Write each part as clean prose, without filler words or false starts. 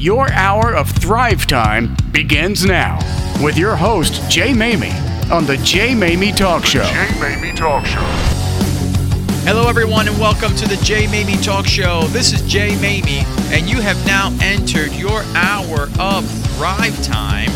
Your hour of Thrive Time begins now with your host, Jay Maymi, on the Jay Maymi Talk Show. Jay Maymi Talk Show. Hello, everyone, and welcome to the Jay Maymi Talk Show. This is Jay Maymi, and you have now entered your hour of Thrive Time.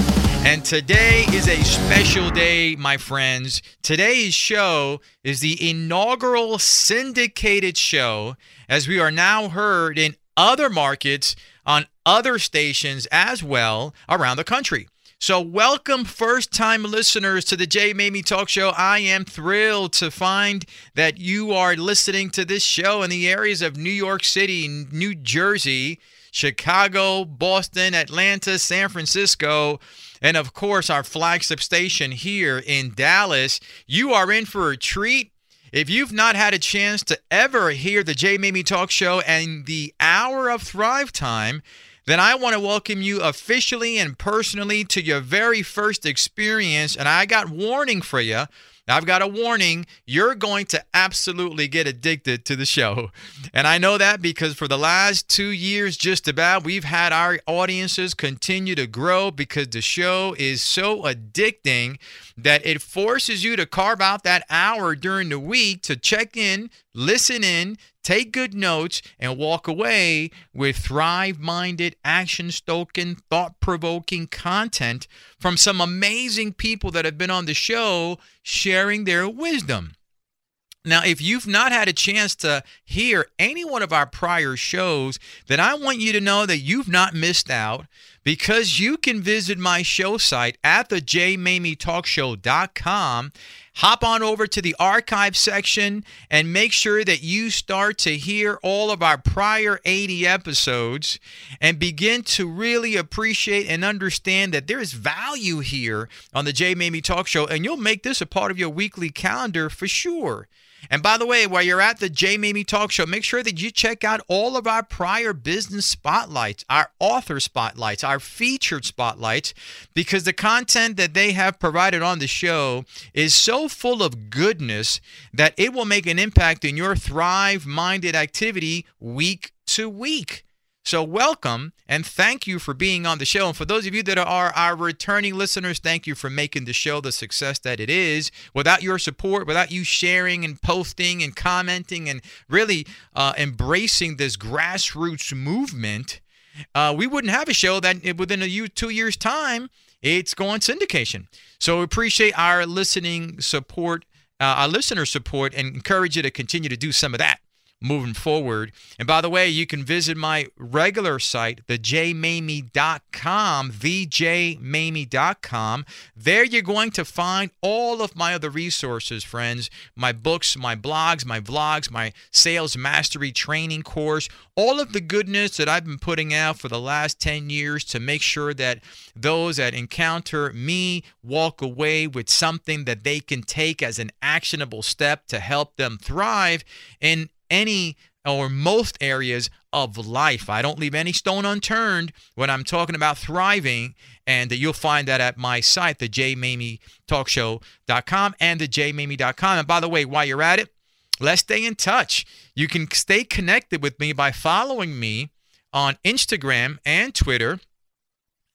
And today is a special day, my friends. Today's show is the inaugural syndicated show, as we are now heard in other markets on other stations as well around the country. So welcome first-time listeners to the Jay Maymi Talk Show. I am thrilled to find that you are listening to this show in the areas of New York City, New Jersey, Chicago, Boston, Atlanta, San Francisco, and, of course, our flagship station here in Dallas. You are in for a treat. If you've not had a chance to ever hear the Jay Maymi Talk Show and the Hour of Thrive Time, then I want to welcome you officially and personally to your very first experience. And I got warning for you. I've got a warning. You're going to absolutely get addicted to the show. And I know that because for the last 2 years, just about, we've had our audiences continue to grow because the show is so addicting that it forces you to carve out that hour during the week to check in, listen in, take good notes, and walk away with thrive-minded, action-stoking, thought-provoking content from some amazing people that have been on the show sharing their wisdom. Now, if you've not had a chance to hear any one of our prior shows, then I want you to know that you've not missed out, because you can visit my show site at the jmaymitalkshow.com. Hop on over to the archive section and make sure that you start to hear all of our prior 80 episodes and begin to really appreciate and understand that there is value here on the Jay Maymi Talk Show, and you'll make this a part of your weekly calendar for sure. And by the way, while you're at the Jay Maymi Talk Show, make sure that you check out all of our prior business spotlights, our author spotlights, our featured spotlights, because the content that they have provided on the show is so full of goodness that it will make an impact in your thrive-minded activity week to week. So welcome, and thank you for being on the show. And for those of you that are our returning listeners, thank you for making the show the success that it is. Without your support, without you sharing and posting and commenting and really embracing this grassroots movement, we wouldn't have a show that within a 2 years' time, it's going syndication. So we appreciate our listening support, our listener support, and encourage you to continue to do some of that moving forward. And by the way, you can visit my regular site, thejmaymi.com, thejmaymi.com. There you're going to find all of my other resources, friends, my books, my blogs, my vlogs, my sales mastery training course, all of the goodness that I've been putting out for the last 10 years to make sure that those that encounter me walk away with something that they can take as an actionable step to help them thrive in any or most areas of life. I don't leave any stone unturned when I'm talking about thriving, and you'll find that at my site, the jmaymitalkshow.com and the jmaymi.com. And by the way, while you're at it, let's stay in touch. You can stay connected with me by following me on Instagram and Twitter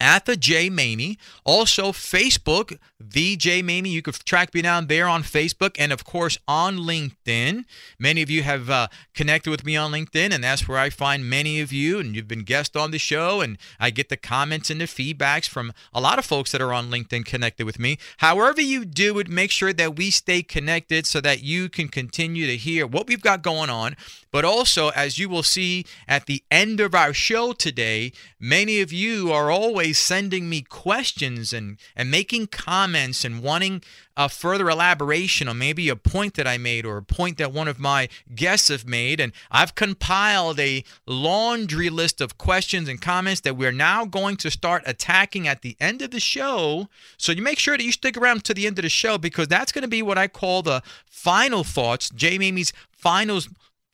at the Jay Maymi. Also, Facebook, the Jay Maymi. You can track me down there on Facebook, and of course on LinkedIn. Many of you have connected with me on LinkedIn, and that's where I find many of you. And you've been guests on the show, and I get the comments and the feedbacks from a lot of folks that are on LinkedIn connected with me. However you do it, make sure that we stay connected so that you can continue to hear what we've got going on. But also, as you will see at the end of our show today, many of you are always sending me questions and making comments and wanting a further elaboration on maybe a point that I made or a point that one of my guests have made. And I've compiled a laundry list of questions and comments that we're now going to start attacking at the end of the show. So you make sure that you stick around to the end of the show, because that's going to be what I call the final thoughts, Jay Maymi's final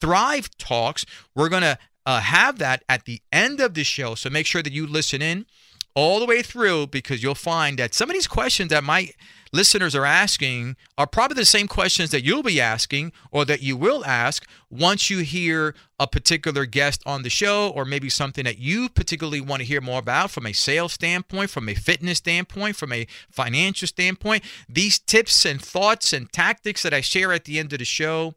Thrive Talks. We're going to have that at the end of the show. So make sure that you listen in. all the way through, because you'll find that some of these questions that my listeners are asking are probably the same questions that you'll be asking or that you will ask once you hear a particular guest on the show, or maybe something that you particularly want to hear more about from a sales standpoint, from a fitness standpoint, from a financial standpoint. These tips and thoughts and tactics that I share at the end of the show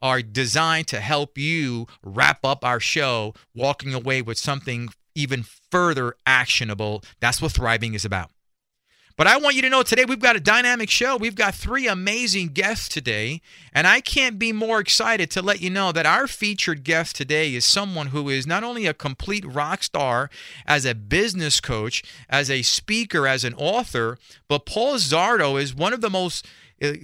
are designed to help you wrap up our show walking away with something even further actionable. That's what thriving is about. But I want you to know today we've got a dynamic show. We've got three amazing guests today, and I can't be more excited to let you know that our featured guest today is someone who is not only a complete rock star as a business coach, as a speaker, as an author, but Paul Zyarto is one of the most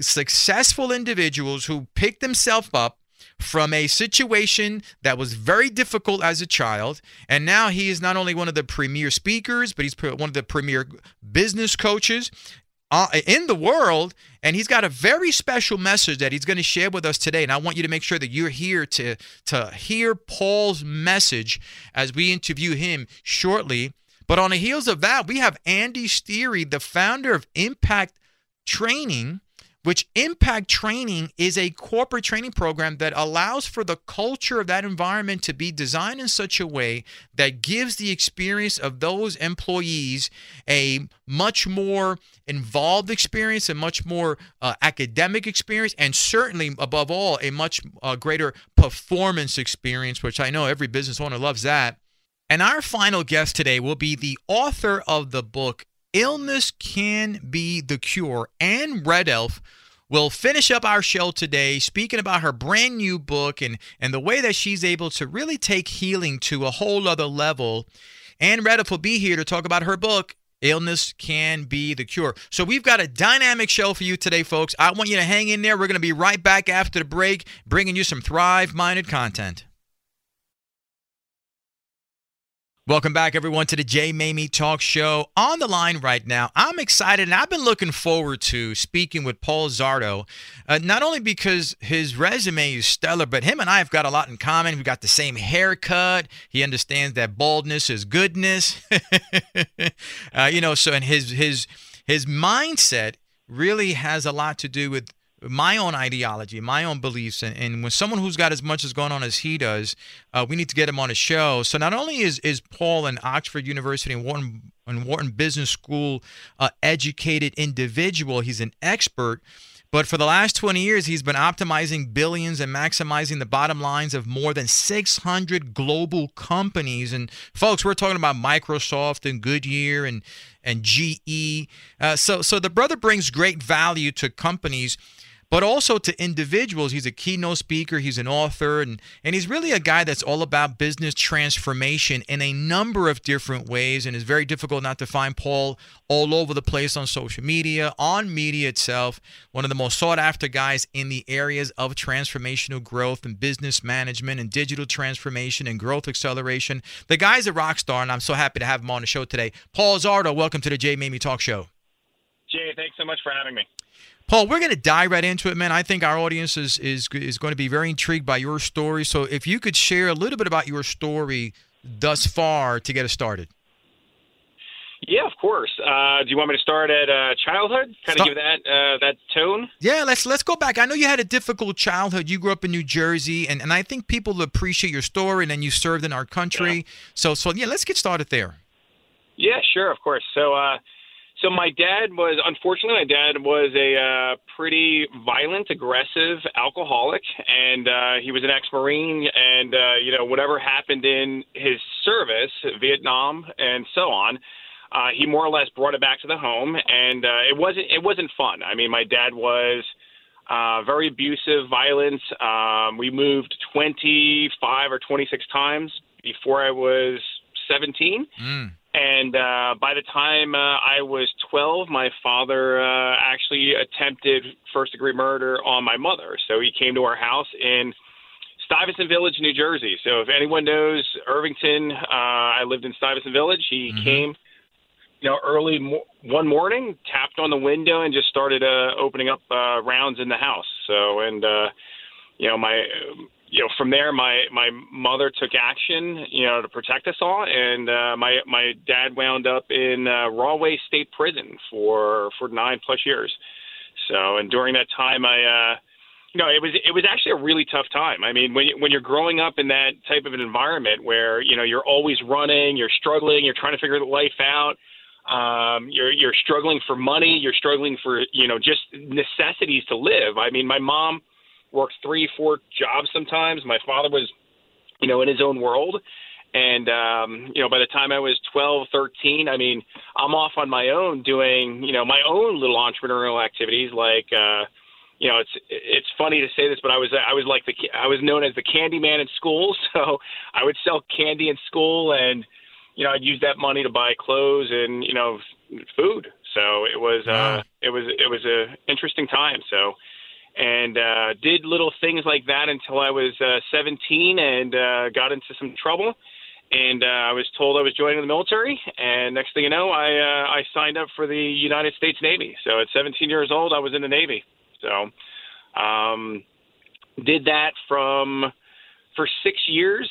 successful individuals who picked himself up from a situation that was very difficult as a child. And now he is not only one of the premier speakers, but he's one of the premier business coaches in the world. And he's got a very special message that he's going to share with us today. And I want you to make sure that you're here to hear Paul's message as we interview him shortly. But on the heels of that, we have Andy Sterie, the founder of Impact Training, which Impact Training is a corporate training program that allows for the culture of that environment to be designed in such a way that gives the experience of those employees a much more involved experience, a much more academic experience, and certainly, above all, a much greater performance experience, which I know every business owner loves that. And our final guest today will be the author of the book, Illness Can Be the Cure. Anne Redelf will finish up our show today speaking about her brand new book and the way that she's able to really take healing to a whole other level. Anne Redelf will be here to talk about her book, Illness Can Be the Cure. So we've got a dynamic show for you today, folks. I want you to hang in there. We're going to be right back after the break, bringing you some Thrive-minded content. Welcome back, everyone, to the Jay Maymi Talk Show. On the line right now, I'm excited, and I've been looking forward to speaking with Paul Zyarto, not only because his resume is stellar, but him and I have got a lot in common. We've got the same haircut. He understands that baldness is goodness. So and his mindset really has a lot to do with my own ideology, my own beliefs, and when someone who's got as much as going on as he does, we need to get him on a show. So not only is Paul an Oxford University and Wharton Business School educated individual, he's an expert, but for the last 20 years, he's been optimizing billions and maximizing the bottom lines of more than 600 global companies. And folks, we're talking about Microsoft and Goodyear and GE. So the brother brings great value to companies, but also to individuals. He's a keynote speaker, he's an author, and he's really a guy that's all about business transformation in a number of different ways, and it's very difficult not to find Paul all over the place on social media, on media itself, one of the most sought-after guys in the areas of transformational growth and business management and digital transformation and growth acceleration. The guy's a rock star, and I'm so happy to have him on the show today. Paul Zyarto, welcome to the Jay Maymi Talk Show. Jay, thanks so much for having me. Paul, we're going to dive right into it, man. I think our audience is going to be very intrigued by your story. So if you could share a little bit about your story thus far to get us started. Yeah, of course. Do you want me to start at childhood? Kind of give that tone? Yeah, let's go back. I know you had a difficult childhood. You grew up in New Jersey, and I think people appreciate your story, and then you served in our country. Yeah. So yeah, let's get started there. Yeah, sure, of course. So my dad was a pretty violent, aggressive alcoholic, and he was an ex-Marine, and, whatever happened in his service, Vietnam and so on, he more or less brought it back to the home, and it wasn't fun. I mean, my dad was very abusive, violent. We moved 25 or 26 times before I was 17. Mm. And by the time I was 12, my father actually attempted first-degree murder on my mother. So he came to our house in Stuyvesant Village, New Jersey. So if anyone knows Irvington, I lived in Stuyvesant Village. He mm-hmm. came, early one morning, tapped on the window, and just started opening up rounds in the house. So, and my you know, from there, my mother took action, you know, to protect us all, and my dad wound up in Rahway State Prison for 9+ years. So, and during that time, it was actually a really tough time. I mean, when you're growing up in that type of an environment where, you know, you're always running, you're struggling, you're trying to figure life out, you're struggling for money, you're struggling for, you know, just necessities to live. I mean, my mom worked 3-4 jobs sometimes. My father was, you know, in his own world. And, you know, by the time I was 12, 13, I mean, I'm off on my own doing, you know, my own little entrepreneurial activities. Like, you know, it's funny to say this, but I was known as the candy man at school. So I would sell candy in school, and, you know, I'd use that money to buy clothes and, you know, food. So it was an interesting time. So, and did little things like that until I was 17 and got into some trouble. And I was told I was joining the military. And next thing you know, I signed up for the United States Navy. So at 17 years old, I was in the Navy. So did that for 6 years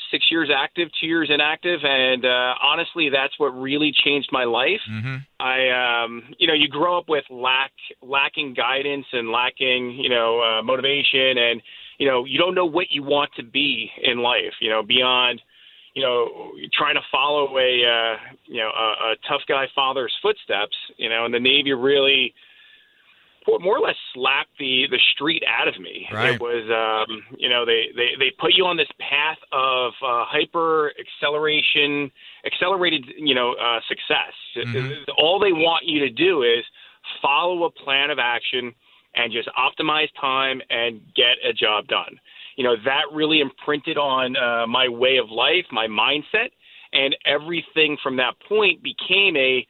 active, 2 years inactive. And honestly, that's what really changed my life. Mm-hmm. I, you know, you grow up with lacking guidance and lacking, you know, motivation, and, you know, you don't know what you want to be in life, you know, beyond, you know, trying to follow a tough guy father's footsteps, you know, and the Navy really more or less slapped the street out of me. Right. It was, you know, they put you on this path of accelerated, you know, success. Mm-hmm. All they want you to do is follow a plan of action and just optimize time and get a job done. You know, that really imprinted on my way of life, my mindset, and everything from that point became a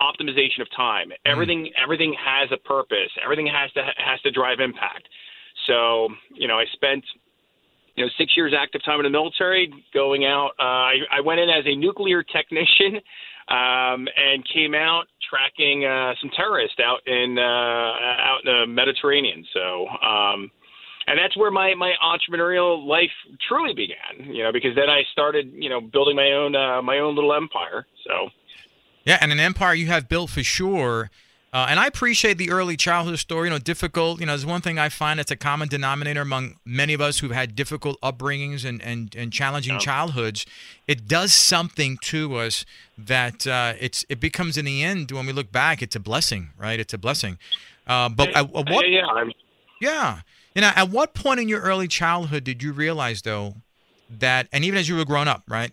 optimization of time. Everything has a purpose. Everything has to drive impact. So, you know, I spent, you know, 6 years active time in the military, going out. I went in as a nuclear technician and came out tracking some terrorists out in the Mediterranean. So, and that's where my entrepreneurial life truly began. You know, because then I started, you know, building my own little empire. So. Yeah, and an empire you have built for sure. And I appreciate the early childhood story, you know, difficult. You know, there's one thing I find that's a common denominator among many of us who've had difficult upbringings and challenging childhoods. It does something to us that it becomes, in the end, when we look back, it's a blessing, right? It's a blessing. But at what? Yeah. You know, at what point in your early childhood did you realize, though, that, and even as you were growing up, right,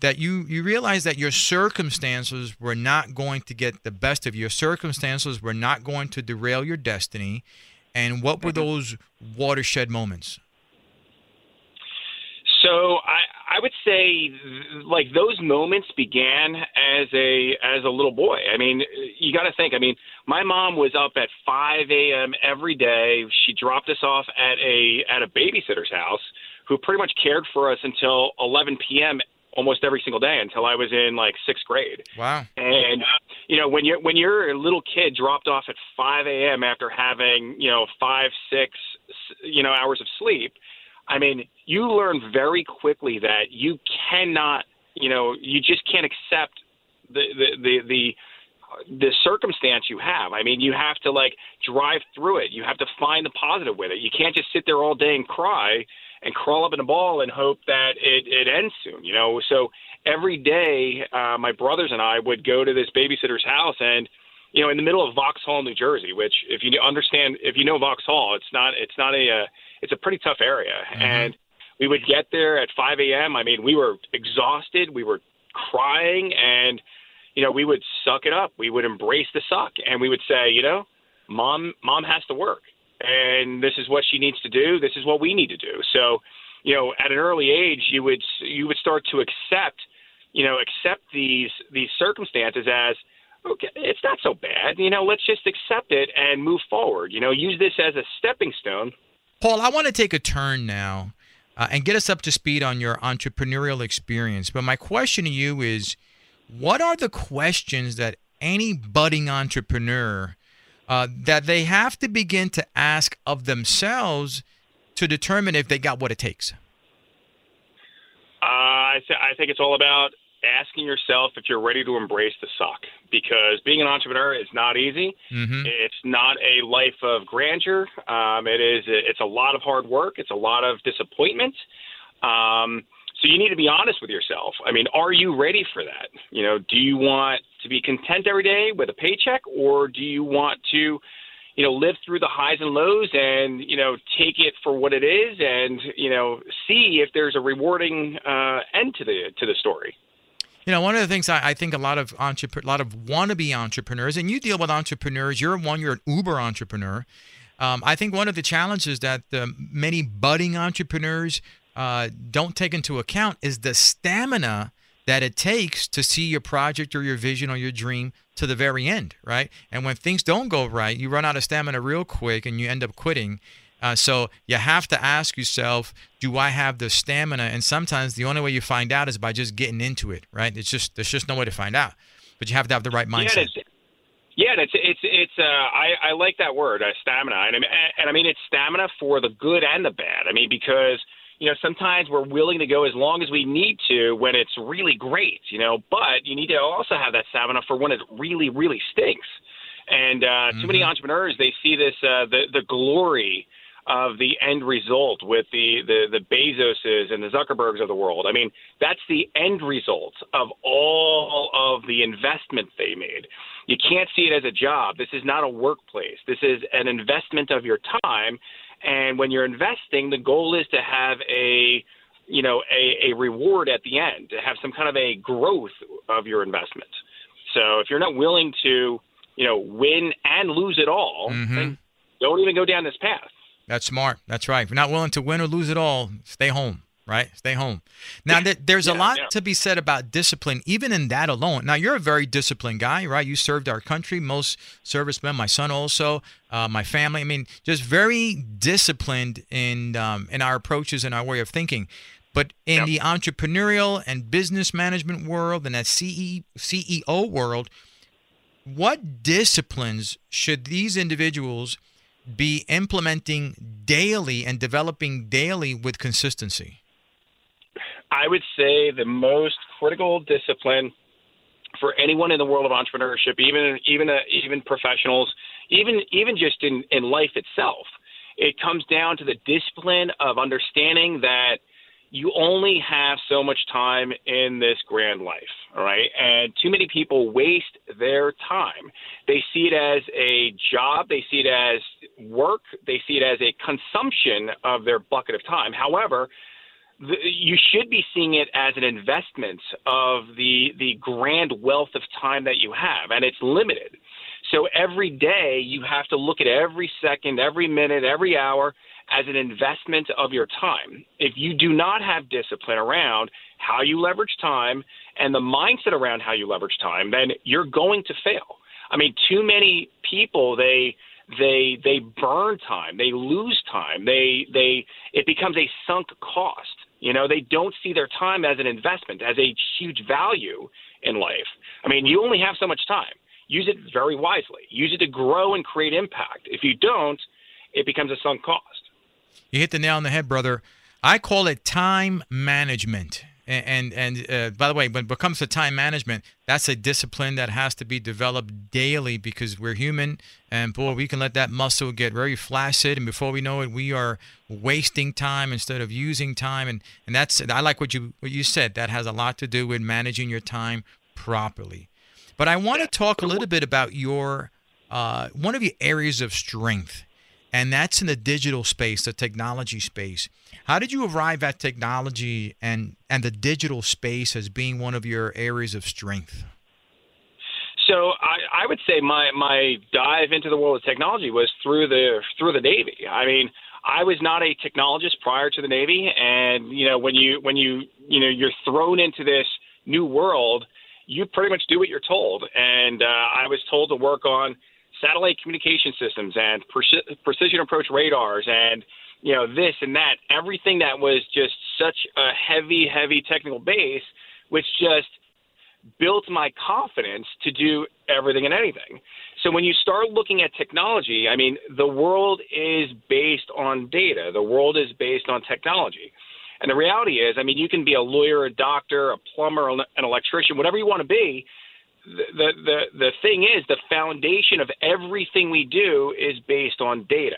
that you realize that your circumstances were not going to get the best of you. Your circumstances were not going to derail your destiny. And what were those watershed moments? So I would say, like, those moments began as a little boy. I mean, you got to think. I mean, my mom was up at 5 a.m. every day. She dropped us off at a babysitter's house, who pretty much cared for us until 11 p.m. almost every single day until I was in, like, 6th grade. Wow. And, you know, when you're a little kid dropped off at 5 a.m. after having, you know, 5-6, you know, hours of sleep, I mean, you learn very quickly that you cannot, you know, you just can't accept the circumstance you have. I mean, you have to, like, drive through it. You have to find the positive with it. You can't just sit there all day and cry and crawl up in a ball and hope that it ends soon, you know. So every day, my brothers and I would go to this babysitter's house, and, you know, in the middle of Vauxhall, New Jersey, which, if you understand, if you know Vauxhall, it's a pretty tough area. Mm-hmm. And we would get there at 5 a.m. I mean, we were exhausted, we were crying, and, you know, we would suck it up. We would embrace the suck, and we would say, you know, mom has to work. And this is what she needs to do. This is what we need to do. So, you know, at an early age, you would start to accept these circumstances as, okay, it's not so bad. You know, let's just accept it and move forward. You know, use this as a stepping stone. Paul, I want to take a turn now and get us up to speed on your entrepreneurial experience. But my question to you is, what are the questions that any budding entrepreneur that they have to begin to ask of themselves to determine if they got what it takes? I think it's all about asking yourself if you're ready to embrace the suck, because being an entrepreneur is not easy. Mm-hmm. It's not a life of grandeur. It's a lot of hard work. It's a lot of disappointment. So you need to be honest with yourself. I mean, are you ready for that? You know, do you want to be content every day with a paycheck, or do you want to, you know, live through the highs and lows and, you know, take it for what it is and, you know, see if there's a rewarding end to the story? You know, one of the things I think a lot of wannabe entrepreneurs, and you deal with entrepreneurs, you're an Uber entrepreneur. I think one of the challenges that many budding entrepreneurs don't take into account is the stamina that it takes to see your project or your vision or your dream to the very end, right? And when things don't go right, you run out of stamina real quick and you end up quitting. So you have to ask yourself, do I have the stamina? And sometimes the only way you find out is by just getting into it, right? There's just no way to find out, but you have to have the right mindset. Yeah, I like that word, stamina. And I mean, it's stamina for the good and the bad. I mean, because, you know, sometimes we're willing to go as long as we need to when it's really great, you know, but you need to also have that stamina for when it really, really stinks. And too many entrepreneurs, they see this, the glory of the end result with the Bezoses and the Zuckerbergs of the world. I mean, that's the end result of all of the investment they made. You can't see it as a job. This is not a workplace. This is an investment of your time. And when you're investing, the goal is to have a reward at the end, to have some kind of a growth of your investment. So if you're not willing to, you know, win and lose it all, then don't even go down this path. That's smart. That's right. If you're not willing to win or lose it all, stay home, right? Stay home. Now, there's a lot to be said about discipline, even in that alone. Now, you're a very disciplined guy, right? You served our country, most servicemen, my son also, my family. I mean, just very disciplined in our approaches and our way of thinking. But in the entrepreneurial and business management world and that CEO world, what disciplines should these individuals be implementing daily and developing daily with consistency? I would say the most critical discipline for anyone in the world of entrepreneurship, even professionals, even just in life itself, it comes down to the discipline of understanding that you only have so much time in this grand life, all right? And too many people waste their time. They see it as a job. They see it as work. They see it as a consumption of their bucket of time. However, you should be seeing it as an investment of the grand wealth of time that you have, and it's limited. So every day you have to look at every second, every minute, every hour as an investment of your time. If you do not have discipline around how you leverage time and the mindset around how you leverage time, then you're going to fail. I mean, too many people, they burn time, they lose time, it becomes a sunk cost. You know, they don't see their time as an investment, as a huge value in life. I mean, you only have so much time. Use it very wisely. Use it to grow and create impact. If you don't, it becomes a sunk cost. You hit the nail on the head, brother. I call it time management. And by the way, when it comes to time management, that's a discipline that has to be developed daily because we're human. And, boy, we can let that muscle get very flaccid. And before we know it, we are wasting time instead of using time. And that's, I like what you said. That has a lot to do with managing your time properly. But I want to talk a little bit about your one of your areas of strength, and that's in the digital space, the technology space. How did you arrive at technology and the digital space as being one of your areas of strength? So I would say my dive into the world of technology was through the Navy. I mean, I was not a technologist prior to the Navy, and you know when you you're thrown into this new world, you pretty much do what you're told. And I was told to work on satellite communication systems and precision approach radars and, you know, this and that, everything that was just such a heavy, heavy technical base, which just built my confidence to do everything and anything. So when you start looking at technology, I mean, the world is based on data. The world is based on technology. And the reality is, I mean, you can be a lawyer, a doctor, a plumber, an electrician, whatever you want to be. The thing is, the foundation of everything we do is based on data.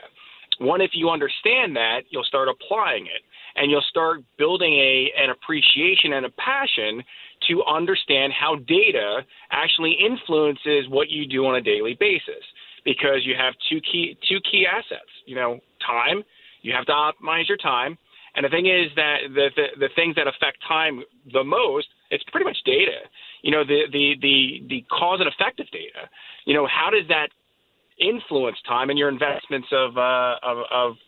One, if you understand that, you'll start applying it, and you'll start building an appreciation and a passion to understand how data actually influences what you do on a daily basis, because you have two key assets, you know, time. You have to optimize your time. And the thing is that the things that affect time the most, it's pretty much data, you know, the cause and effect of data. You know, how does that influence time and your investments of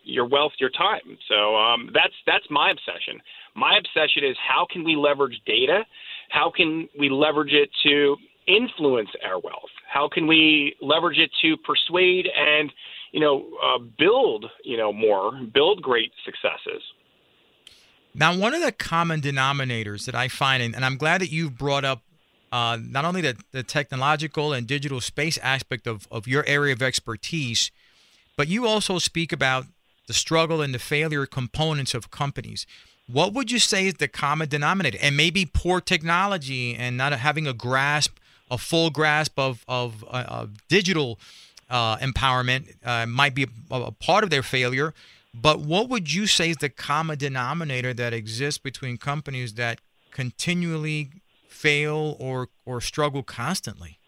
your wealth, your time? So that's my obsession. My obsession is how can we leverage data? How can we leverage it to influence our wealth? How can we leverage it to persuade and, you know, build great successes? Now, one of the common denominators that I find, and I'm glad that you've brought up not only the technological and digital space aspect of your area of expertise, but you also speak about the struggle and the failure components of companies. What would you say is the common denominator? And maybe poor technology and not having a full grasp of digital empowerment might be a part of their failure. But what would you say is the common denominator that exists between companies that continually fail or struggle constantly?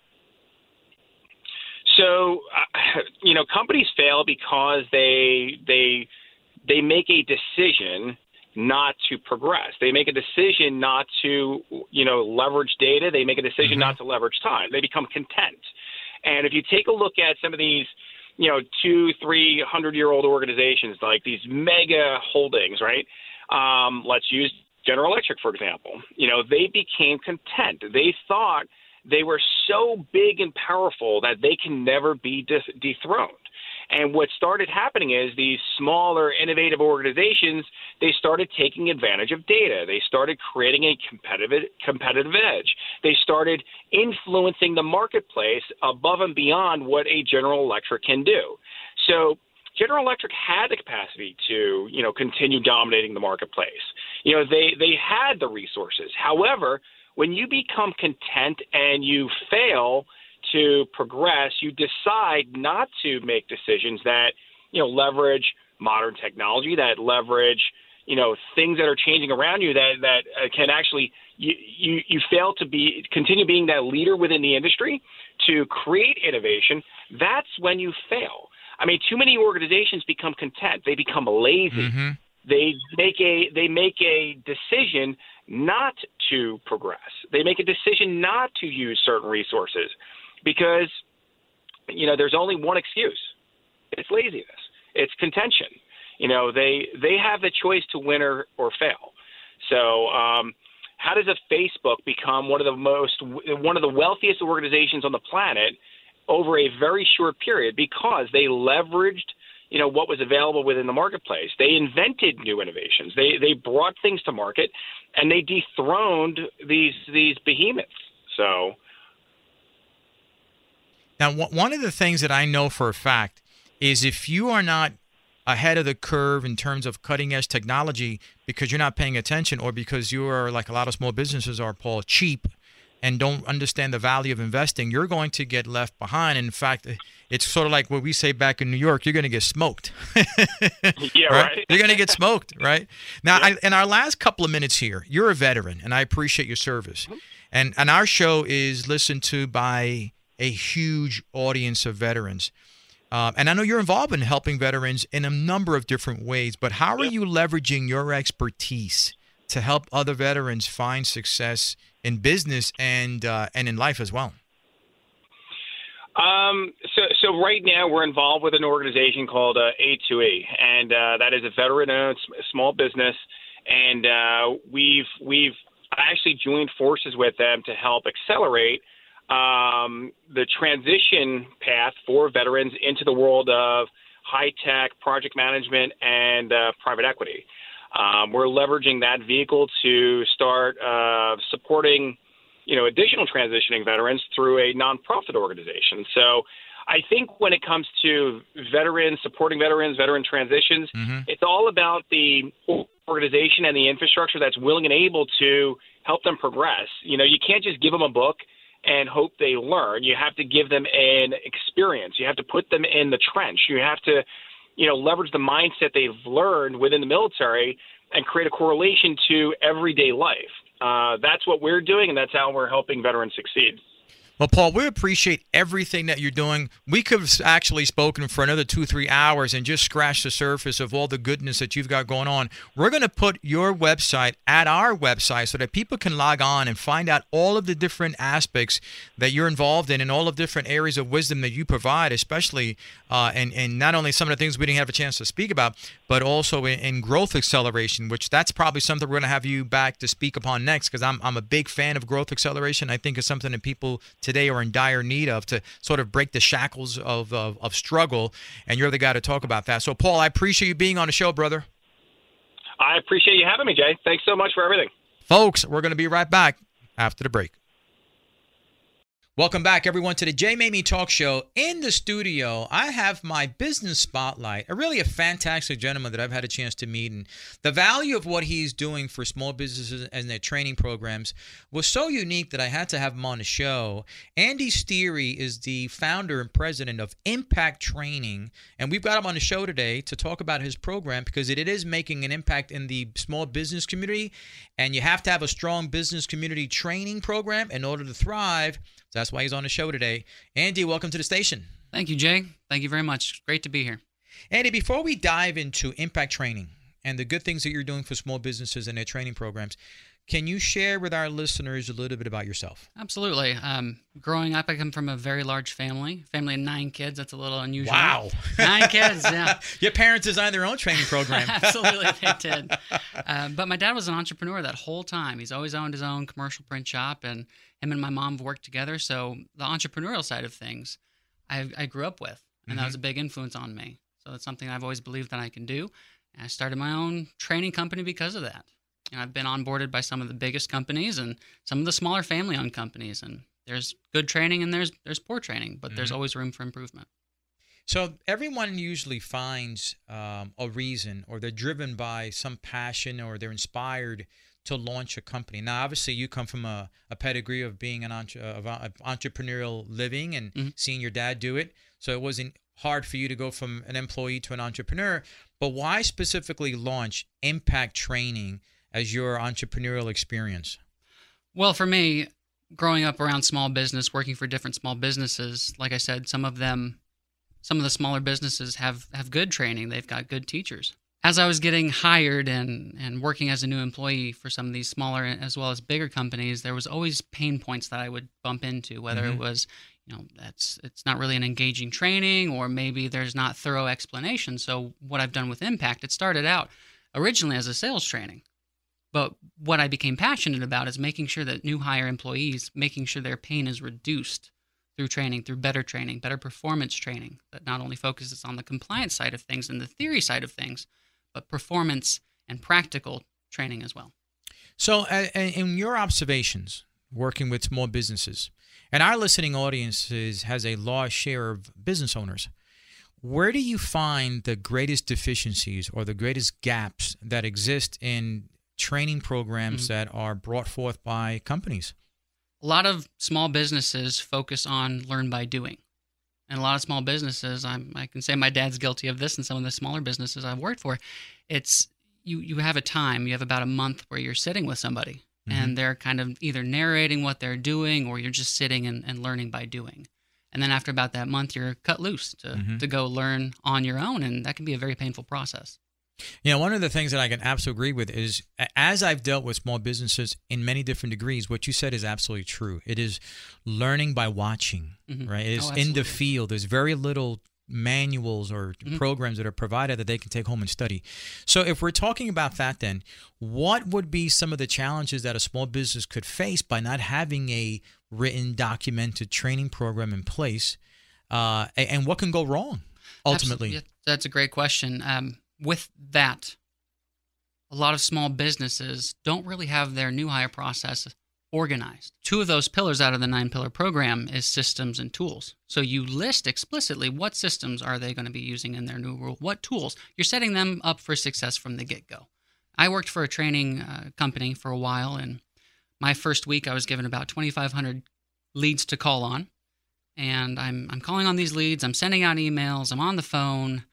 So, you know, companies fail because they make a decision not to progress. They make a decision not to, you know, leverage data. They make a decision not to leverage time. They become content. And if you take a look at some of these, you know, 200-300-year-old organizations, like these mega holdings, right? Let's use General Electric, for example. You know, they became content. They thought they were so big and powerful that they can never be dethroned. And what started happening is these smaller, innovative organizations, they started taking advantage of data. They started creating a competitive edge. They started influencing the marketplace above and beyond what a General Electric can do. So General Electric had the capacity to, you know, continue dominating the marketplace. You know, they had the resources. However, when you become content and you fail to progress, you decide not to make decisions that, you know, leverage modern technology, that leverage, you know, things that are changing around you that can actually, you fail to continue being that leader within the industry to create innovation. That's when you fail. I mean, too many organizations become content. They become lazy. Mm-hmm. They make a decision not to progress. They make a decision not to use certain resources. Because, you know, there's only one excuse. It's laziness. It's contention. You know, they have the choice to win or fail. So how does a Facebook become one of the wealthiest organizations on the planet over a very short period? Because they leveraged, you know, what was available within the marketplace. They invented new innovations. They brought things to market, and they dethroned these behemoths. So. Now, one of the things that I know for a fact is if you are not ahead of the curve in terms of cutting-edge technology because you're not paying attention or because you are, like a lot of small businesses are, Paul, cheap and don't understand the value of investing, you're going to get left behind. In fact, it's sort of like what we say back in New York, you're going to get smoked. Yeah, right? You're going to get smoked, right? Now, yeah. In our last couple of minutes here, you're a veteran, and I appreciate your service. Mm-hmm. And our show is listened to by a huge audience of veterans. And I know you're involved in helping veterans in a number of different ways, but how are you leveraging your expertise to help other veterans find success in business and in life as well? So right now we're involved with an organization called A2E, and that is a veteran-owned small business, and we've actually joined forces with them to help accelerate the transition path for veterans into the world of high-tech project management and private equity. We're leveraging that vehicle to start supporting additional transitioning veterans through a nonprofit organization. So I think when it comes to veterans, supporting veterans, veteran transitions, it's all about the organization and the infrastructure that's willing and able to help them progress. You know, you can't just give them a book and hope they learn. You have to give them an experience. You have to put them in the trench. You have to, leverage the mindset they've learned within the military and create a correlation to everyday life. That's what we're doing, and that's how we're helping veterans succeed. Well, Paul, we appreciate everything that you're doing. We could have actually spoken for another 2-3 hours and just scratched the surface of all the goodness that you've got going on. We're going to put your website at our website so that people can log on and find out all of the different aspects that you're involved in and all of different areas of wisdom that you provide, especially and not only some of the things we didn't have a chance to speak about, but also in growth acceleration, which that's probably something we're going to have you back to speak upon next, because I'm a big fan of growth acceleration. I think it's something that people today are in dire need of, to sort of break the shackles of struggle, and you're the guy to talk about that. So, Paul, I appreciate you being on the show, brother. I appreciate you having me, Jay. Thanks so much for everything. Folks, we're going to be right back after the break. Welcome back, everyone, to the Jay Maymi Talk Show. In the studio, I have my business spotlight, a fantastic gentleman that I've had a chance to meet. And the value of what he's doing for small businesses and their training programs was so unique that I had to have him on the show. Andy Sterie is the founder and president of Impact Training, and we've got him on the show today to talk about his program, because it is making an impact in the small business community, and you have to have a strong business community training program in order to thrive. That's why he's on the show today. Andy, welcome to the station. Thank you, Jay. Thank you very much. Great to be here. Andy, before we dive into Impact Training and the good things that you're doing for small businesses and their training programs, can you share with our listeners a little bit about yourself? Absolutely. Growing up, I come from a very large family of 9 kids. That's a little unusual. Wow. 9 kids, yeah. Your parents designed their own training program. Absolutely, they did. But my dad was an entrepreneur that whole time. He's always owned his own commercial print shop, and him and my mom have worked together. So the entrepreneurial side of things, I grew up with, and that was a big influence on me. So it's something I've always believed that I can do. And I started my own training company because of that. And I've been onboarded by some of the biggest companies and some of the smaller family-owned companies. And there's good training and there's poor training, but there's always room for improvement. So everyone usually finds a reason, or they're driven by some passion, or they're inspired to launch a company. Now, obviously, you come from a pedigree of being of entrepreneurial living and seeing your dad do it. So it wasn't hard for you to go from an employee to an entrepreneur. But why specifically launch Impact Training as your entrepreneurial experience? Well, for me, growing up around small business, working for different small businesses, like I said, some of the smaller businesses have good training. They've got good teachers. As I was getting hired and working as a new employee for some of these smaller as well as bigger companies, there was always pain points that I would bump into, whether it was, it's not really an engaging training, or maybe there's not thorough explanation. So what I've done with Impact, it started out originally as a sales training. But what I became passionate about is making sure that new hire employees, making sure their pain is reduced through training, through better training, better performance training that not only focuses on the compliance side of things and the theory side of things, but performance and practical training as well. So in your observations, working with small businesses, and our listening audience has a large share of business owners, where do you find the greatest deficiencies or the greatest gaps that exist in training programs that are brought forth by companies? A lot of small businesses focus on learn by doing. And a lot of small businesses, I can say my dad's guilty of this, and some of the smaller businesses I've worked for, it's you have a time, you have about a month where you're sitting with somebody and they're kind of either narrating what they're doing, or you're just sitting and learning by doing. And then after about that month, you're cut loose to go learn on your own, and that can be a very painful process. One of the things that I can absolutely agree with is, as I've dealt with small businesses in many different degrees, what you said is absolutely true. It is learning by watching, right? It is in the field. There's very little manuals or programs that are provided that they can take home and study. So if we're talking about that, then what would be some of the challenges that a small business could face by not having a written, documented training program in place? And what can go wrong ultimately? Absolutely. That's a great question. With that, a lot of small businesses don't really have their new hire process organized. Two of those pillars out of the 9-pillar program is systems and tools. So you list explicitly what systems are they going to be using in their new rule, what tools. You're setting them up for success from the get-go. I worked for a training company for a while, and my first week I was given about 2,500 leads to call on, and I'm calling on these leads, I'm sending out emails, I'm on the phone,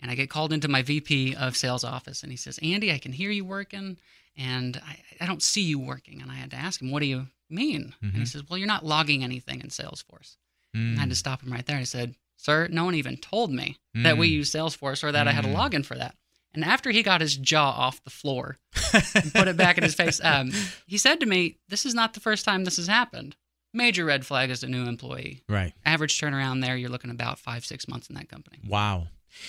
and I get called into my VP of sales office, and he says, "Andy, I can hear you working, and I don't see you working." And I had to ask him, "What do you mean?" Mm-hmm. And he says, "Well, you're not logging anything in Salesforce." Mm. And I had to stop him right there. And I said, "Sir, no one even told me that we use Salesforce or that I had a login for that." And after he got his jaw off the floor and put it back in his face, he said to me, "This is not the first time this has happened. Major red flag is a new employee." Right. Average turnaround there, you're looking about 5-6 months in that company. Wow.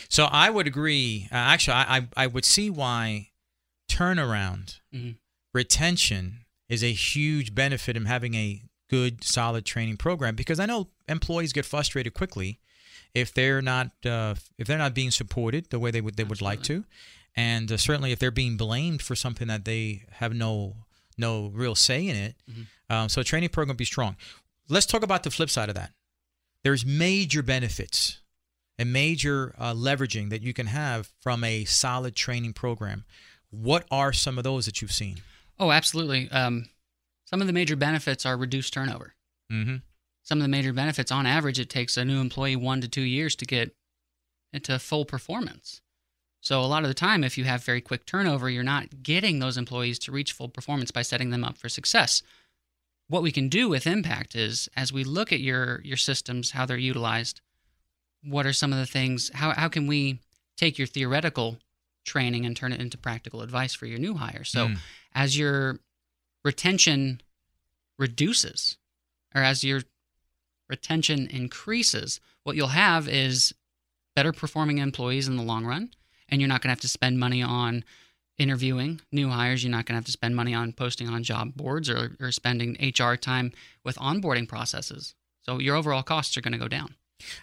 So I would agree. Actually, I would see why turnaround, retention is a huge benefit in having a good, solid training program, because I know employees get frustrated quickly if they're not being supported the way they would like to, and certainly if they're being blamed for something that they have no real say in it. So a training program be strong. Let's talk about the flip side of that. There's major benefits and major leveraging that you can have from a solid training program. What are some of those that you've seen? Oh, absolutely. Some of the major benefits are reduced turnover. Mm-hmm. Some of the major benefits, on average, it takes a new employee 1 to 2 years to get into full performance. So a lot of the time, if you have very quick turnover, you're not getting those employees to reach full performance by setting them up for success. What we can do with Impact is, as we look at your systems, how they're utilized, what are some of the things, how can we take your theoretical training and turn it into practical advice for your new hire? So as your retention reduces, or as your retention increases, what you'll have is better performing employees in the long run, and you're not going to have to spend money on interviewing new hires. You're not going to have to spend money on posting on job boards or spending HR time with onboarding processes. So your overall costs are going to go down.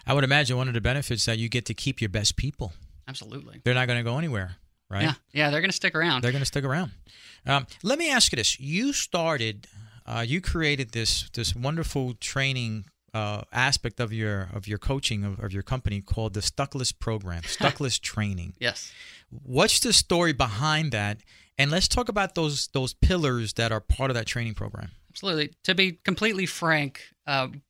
I would imagine one of the benefits that you get to keep your best people. Absolutely. They're not going to go anywhere, right? Yeah, they're going to stick around. They're going to stick around. Let me ask you this. You started, you created this wonderful training aspect of your coaching of your company called the Stuckless program, Stuckless training. Yes. What's the story behind that? And let's talk about those pillars that are part of that training program. Absolutely. To be completely frank,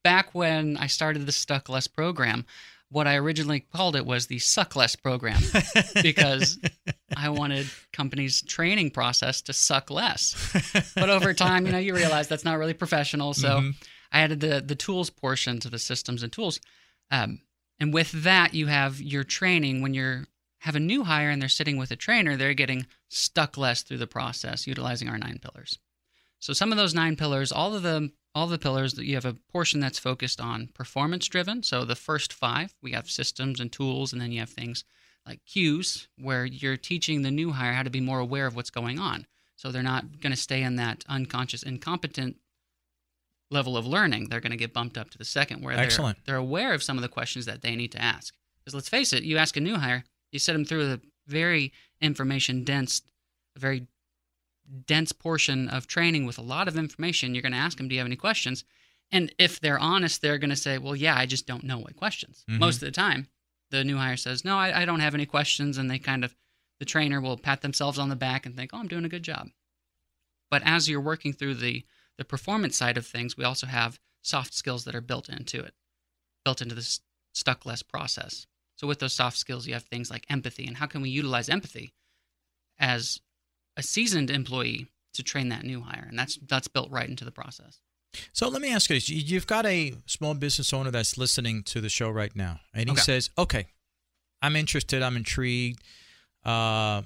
back when I started the Stuckless program, what I originally called it was the Suckless program, because I wanted companies' training process to suck less. But over time, you realize that's not really professional. So I added the tools portion to the systems and tools. And with that, you have your training. When you have a new hire and they're sitting with a trainer, they're getting stuck less through the process, utilizing our 9 pillars. So some of those 9 pillars, all the pillars, that you have a portion that's focused on performance-driven. So the first 5, we have systems and tools, and then you have things like cues, where you're teaching the new hire how to be more aware of what's going on. So they're not going to stay in that unconscious, incompetent level of learning. They're going to get bumped up to the second, where they're aware of some of the questions that they need to ask. Because let's face it, you ask a new hire, you set them through the very information-dense, very dense portion of training with a lot of information. You're going to ask them, "Do you have any questions?" And if they're honest, they're going to say, "Well, yeah, I just don't know what questions." Most of the time, the new hire says, "No, I don't have any questions." And they the trainer will pat themselves on the back and think, "Oh, I'm doing a good job." But as you're working through the performance side of things, we also have soft skills that are built into the Stuckless process. So with those soft skills, you have things like empathy, and how can we utilize empathy as a seasoned employee to train that new hire, and that's built right into the process. So let me ask you this. You've got a small business owner that's listening to the show right now, and he says, "Okay, I'm interested, I'm intrigued. What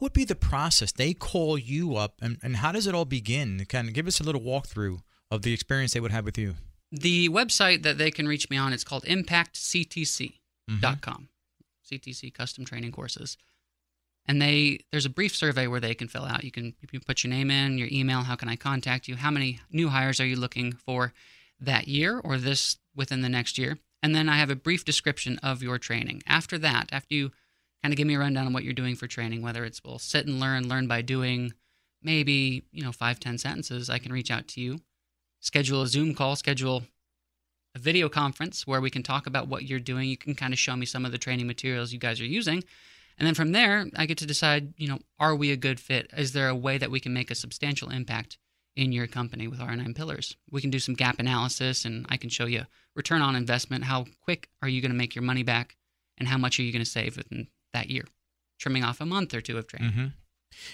would be the process?" They call you up, and how does it all begin? Kind of give us a little walkthrough of the experience they would have with you. The website that they can reach me on, it's called impactctc.com, CTC Custom Training Courses. And there's a brief survey where they can fill out. You can put your name in, your email, how can I contact you, how many new hires are you looking for that year or this within the next year. And then I have a brief description of your training. After that, after you kind of give me a rundown on what you're doing for training, whether it's, we'll sit and learn by doing, maybe, 5-10 sentences, I can reach out to you, schedule a Zoom call, schedule a video conference where we can talk about what you're doing. You can kind of show me some of the training materials you guys are using. And then from there, I get to decide, are we a good fit? Is there a way that we can make a substantial impact in your company with our 9 pillars? We can do some gap analysis, and I can show you return on investment. How quick are you going to make your money back, and how much are you going to save within that year? Trimming off a month or two of training. Mm-hmm.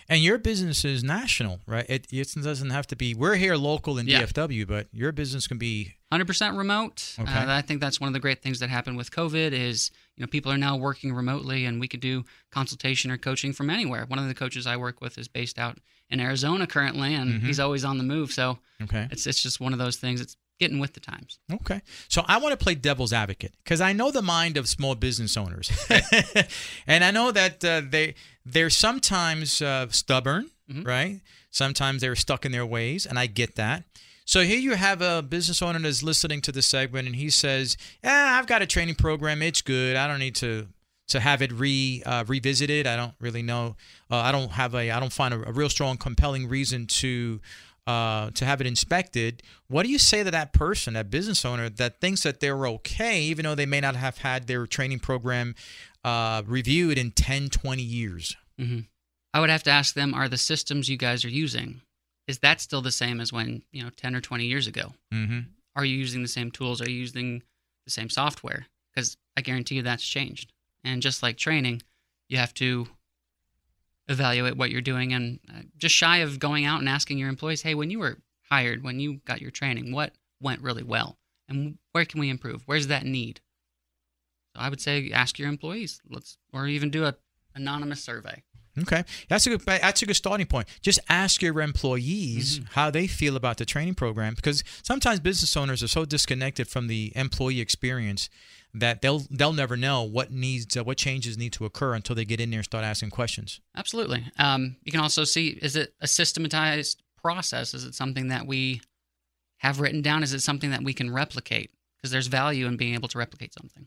And your business is national, right? It doesn't have to be, we're here local in DFW, but your business can be 100% remote. Okay. I think that's one of the great things that happened with COVID is, people are now working remotely, and we could do consultation or coaching from anywhere. One of the coaches I work with is based out in Arizona currently, and he's always on the move. So it's just one of those things. It's getting with the times. Okay. So I want to play devil's advocate, because I know the mind of small business owners. And I know that they're sometimes stubborn, right? Sometimes they're stuck in their ways, and I get that. So here you have a business owner that's listening to this segment, and he says, I've got a training program. It's good. I don't need to have it revisited. I don't really know. I don't find a real strong, compelling reason to have it inspected. What do you say to that person, that business owner, that thinks that they're okay, even though they may not have had their training program reviewed in 10, 20 years? Mm-hmm. I would have to ask them, are the systems you guys are using, is that still the same as when, 10 or 20 years ago? Mm-hmm. Are you using the same tools? Are you using the same software? Because I guarantee you that's changed. And just like training, you have to evaluate what you're doing, and just shy of going out and asking your employees, hey, when you were hired, when you got your training, what went really well, and where can we improve? Where's that need? So I would say ask your employees, or even do an anonymous survey. Okay. That's a good starting point. Just ask your employees how they feel about the training program, because sometimes business owners are so disconnected from the employee experience that they'll never know what changes need to occur until they get in there and start asking questions. Absolutely. You can also see, is it a systematized process? Is it something that we have written down? Is it something that we can replicate? Because there's value in being able to replicate something.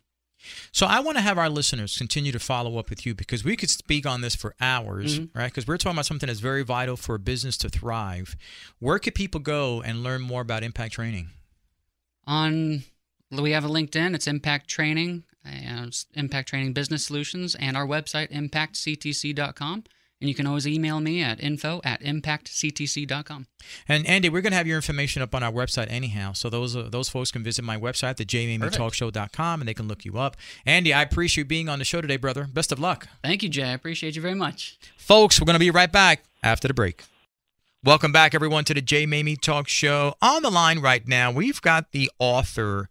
So I want to have our listeners continue to follow up with you, because we could speak on this for hours, right? Because we're talking about something that's very vital for a business to thrive. Where could people go and learn more about Impact Training? We have a LinkedIn. It's Impact Training, Impact Training Business Solutions, and our website, impactctc.com. And you can always email me at info@impactctc.com. And Andy, we're going to have your information up on our website anyhow. So those folks can visit my website, jaymaymitalkshow.com, and they can look you up. Andy, I appreciate you being on the show today, brother. Best of luck. Thank you, Jay. I appreciate you very much. Folks, we're going to be right back after the break. Welcome back, everyone, to the Jay Maymi Talk Show. On the line right now, we've got the author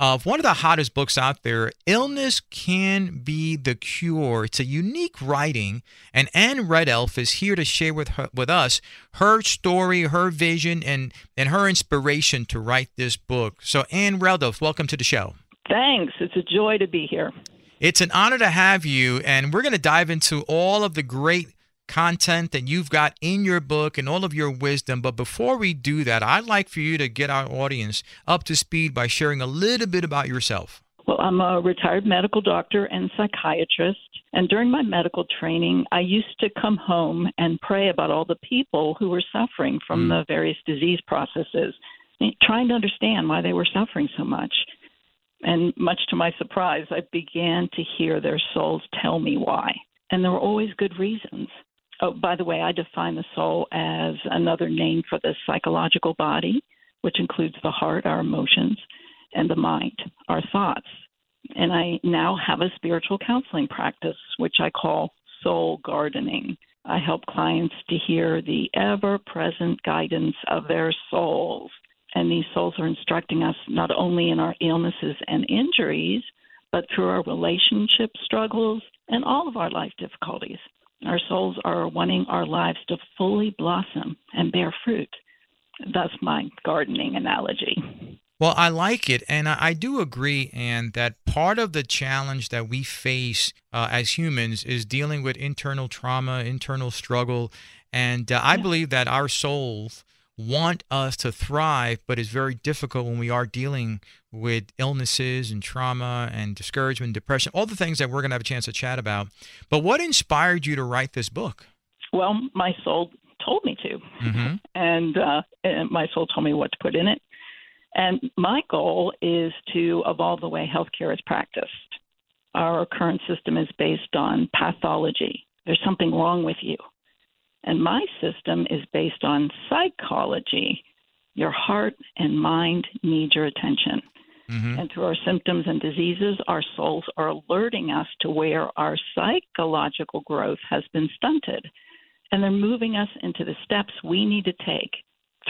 of one of the hottest books out there, Illness Can Be the Cure. It's a unique writing, and Anne Redelf is here to share with us her story, her vision, and her inspiration to write this book. So, Anne Redelf, welcome to the show. Thanks. It's a joy to be here. It's an honor to have you, and we're going to dive into all of the great content that you've got in your book and all of your wisdom. But before we do that, I'd like for you to get our audience up to speed by sharing a little bit about yourself. Well, I'm a retired medical doctor and psychiatrist. And during my medical training, I used to come home and pray about all the people who were suffering from the various disease processes, trying to understand why they were suffering so much. And much to my surprise, I began to hear their souls tell me why. And there were always good reasons. Oh, by the way, I define the soul as another name for the psychological body, which includes the heart, our emotions, and the mind, our thoughts. And I now have a spiritual counseling practice, which I call Soul Gardening. I help clients to hear the ever-present guidance of their souls. And these souls are instructing us not only in our illnesses and injuries, but through our relationship struggles and all of our life difficulties. Our souls are wanting our lives to fully blossom and bear fruit. That's my gardening analogy. Well, I like it, and I do agree, Anne, that part of the challenge that we face as humans is dealing with internal trauma, internal struggle, and I believe that our souls want us to thrive, but it's very difficult when we are dealing with illnesses and trauma and discouragement, depression, all the things that we're going to have a chance to chat about. But what inspired you to write this book? Well, my soul told me to. Mm-hmm. And my soul told me what to put in it. And my goal is to evolve the way healthcare is practiced. Our current system is based on pathology. There's something wrong with you. And my system is based on psychology. Your heart and mind need your attention. Mm-hmm. And through our symptoms and diseases, our souls are alerting us to where our psychological growth has been stunted. And they're moving us into the steps we need to take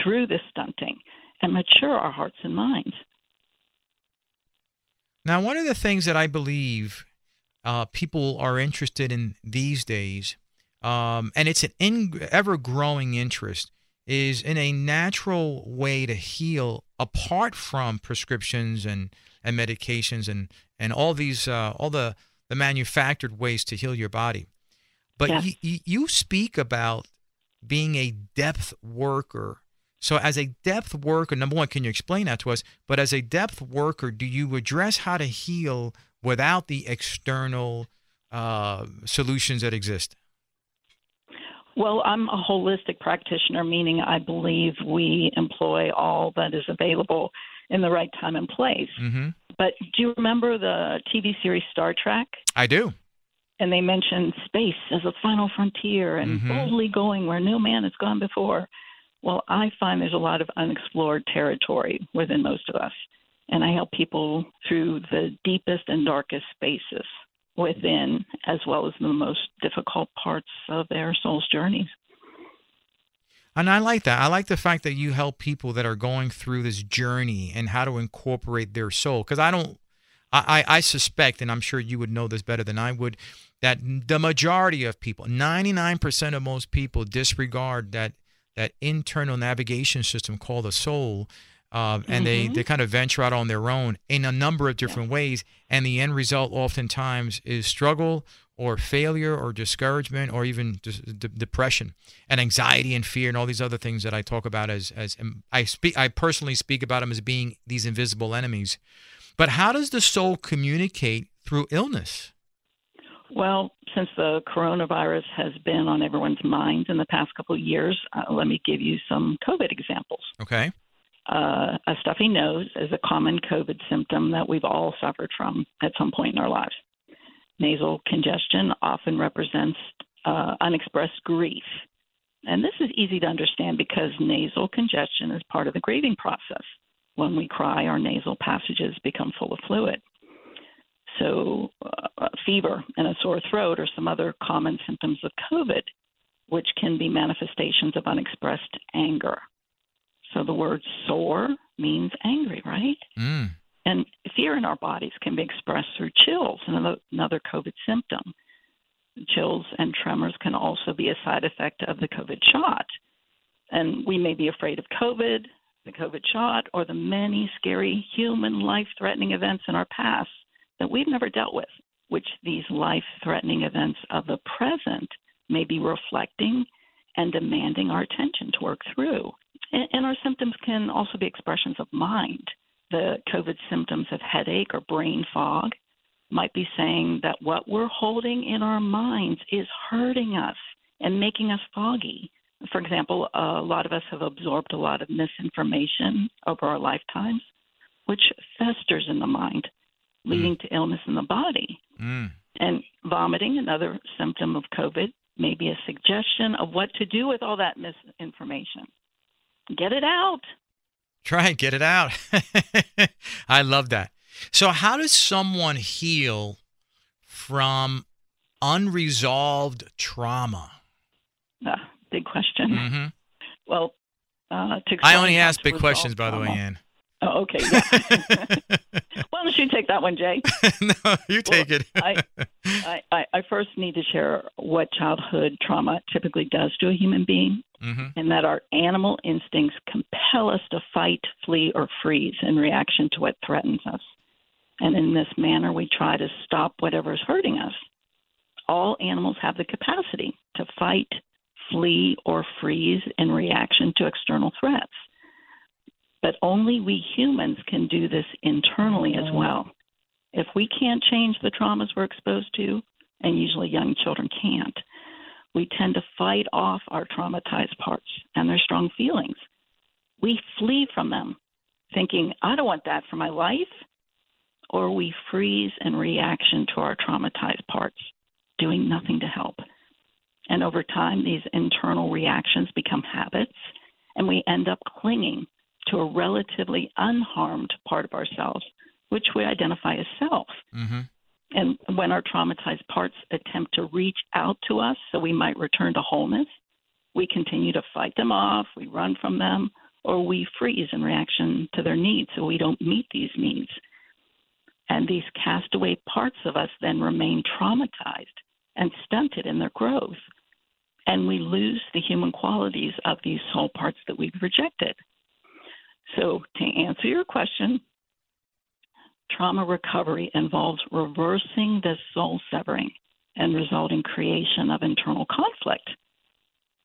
through this stunting and mature our hearts and minds. Now, one of the things that I believe people are interested in these days, and it's an ever-growing interest, is in a natural way to heal apart from prescriptions and medications and all these all the manufactured ways to heal your body. But yeah. you speak about being a depth worker. So as a depth worker, number one, can you explain that to us? But as a depth worker, do you address how to heal without the external solutions that exist? Well, I'm a holistic practitioner, meaning I believe we employ all that is available in the right time and place. Mm-hmm. But do you remember the TV series Star Trek? I do. And they mentioned space as a final frontier and mm-hmm. boldly going where no man has gone before. Well, I find there's a lot of unexplored territory within most of us. And I help people through the deepest and darkest spaces within, as well as the most difficult parts of their soul's journeys. And I like that. I like the fact that you help people that are going through this journey and how to incorporate their soul. Because I suspect, and I'm sure you would know this better than I would, that the majority of people, 99% of most people, disregard that internal navigation system called the soul. And mm-hmm. they kind of venture out on their own in a number of different yeah. ways. And the end result oftentimes is struggle or failure or discouragement or even depression and anxiety and fear and all these other things that I talk about I personally speak about them as being these invisible enemies. But how does the soul communicate through illness? Well, since the coronavirus has been on everyone's mind in the past couple of years, let me give you some COVID examples. Okay. A stuffy nose is a common COVID symptom that we've all suffered from at some point in our lives. Nasal congestion often represents unexpressed grief. And this is easy to understand because nasal congestion is part of the grieving process. When we cry, our nasal passages become full of fluid. So fever and a sore throat are some other common symptoms of COVID, which can be manifestations of unexpressed anger. So the word sore means angry, right? Mm. And fear in our bodies can be expressed through chills, another COVID symptom. Chills and tremors can also be a side effect of the COVID shot. And we may be afraid of COVID, the COVID shot, or the many scary human life-threatening events in our past that we've never dealt with, which these life-threatening events of the present may be reflecting and demanding our attention to work through. And our symptoms can also be expressions of mind. The COVID symptoms of headache or brain fog might be saying that what we're holding in our minds is hurting us and making us foggy. For example, a lot of us have absorbed a lot of misinformation over our lifetimes, which festers in the mind, leading to illness in the body. Mm. And vomiting, another symptom of COVID, may be a suggestion of what to do with all that misinformation. Get it out. Try and get it out. I love that. So how does someone heal from unresolved trauma? Big question. Mm-hmm. Well, I only ask big questions, by the way, Anne. Oh, okay. Yeah. Why don't you take that one, Jay? No, you take it. I first need to share what childhood trauma typically does to a human being, mm-hmm. and that our animal instincts compel us to fight, flee, or freeze in reaction to what threatens us. And in this manner, we try to stop whatever is hurting us. All animals have the capacity to fight, flee, or freeze in reaction to external threats. But only we humans can do this internally as well. If we can't change the traumas we're exposed to, and usually young children can't, we tend to fight off our traumatized parts and their strong feelings. We flee from them, thinking, I don't want that for my life. Or we freeze in reaction to our traumatized parts, doing nothing to help. And over time, these internal reactions become habits, and we end up clinging to a relatively unharmed part of ourselves, which we identify as self. Mm-hmm. And when our traumatized parts attempt to reach out to us so we might return to wholeness, we continue to fight them off, we run from them, or we freeze in reaction to their needs so we don't meet these needs. And these castaway parts of us then remain traumatized and stunted in their growth. And we lose the human qualities of these soul parts that we've rejected. So to answer your question, trauma recovery involves reversing this soul severing and resulting creation of internal conflict.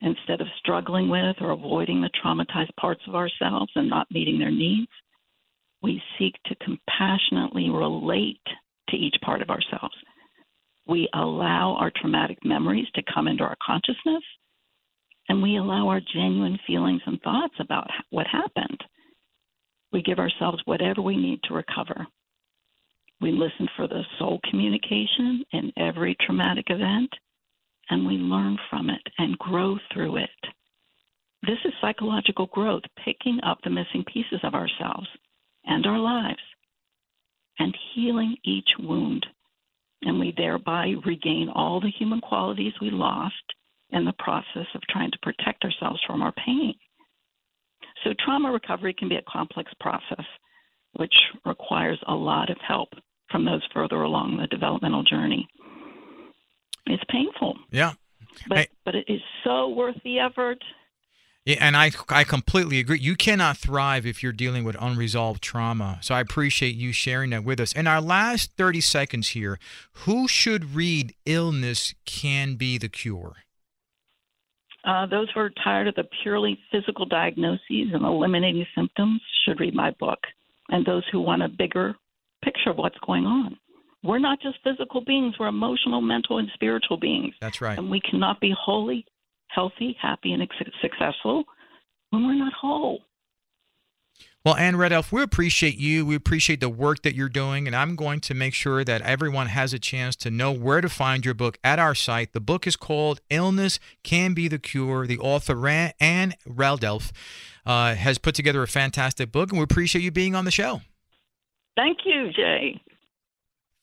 Instead of struggling with or avoiding the traumatized parts of ourselves and not meeting their needs, we seek to compassionately relate to each part of ourselves. We allow our traumatic memories to come into our consciousness, and we allow our genuine feelings and thoughts about what happened. We give ourselves whatever we need to recover. We listen for the soul communication in every traumatic event, and we learn from it and grow through it. This is psychological growth, picking up the missing pieces of ourselves and our lives, and healing each wound. And we thereby regain all the human qualities we lost in the process of trying to protect ourselves from our pain. So trauma recovery can be a complex process, which requires a lot of help from those further along the developmental journey. It's painful. Yeah. But it is so worth the effort. Yeah, and I completely agree. You cannot thrive if you're dealing with unresolved trauma. So I appreciate you sharing that with us. In our last 30 seconds here, who should read Illness Can Be the Cure? Those who are tired of the purely physical diagnoses and eliminating symptoms should read my book. And those who want a bigger picture of what's going on. We're not just physical beings. We're emotional, mental, and spiritual beings. That's right. And we cannot be wholly healthy, happy, and successful when we're not whole. Well, Anne Redelf, we appreciate you. We appreciate the work that you're doing, and I'm going to make sure that everyone has a chance to know where to find your book at our site. The book is called Illness Can Be the Cure. The author, Anne Redelf, has put together a fantastic book, and we appreciate you being on the show. Thank you, Jay.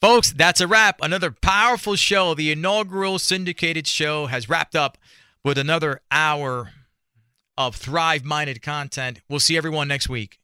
Folks, that's a wrap. Another powerful show. The inaugural syndicated show has wrapped up with another hour of Thrive-minded content. We'll see everyone next week.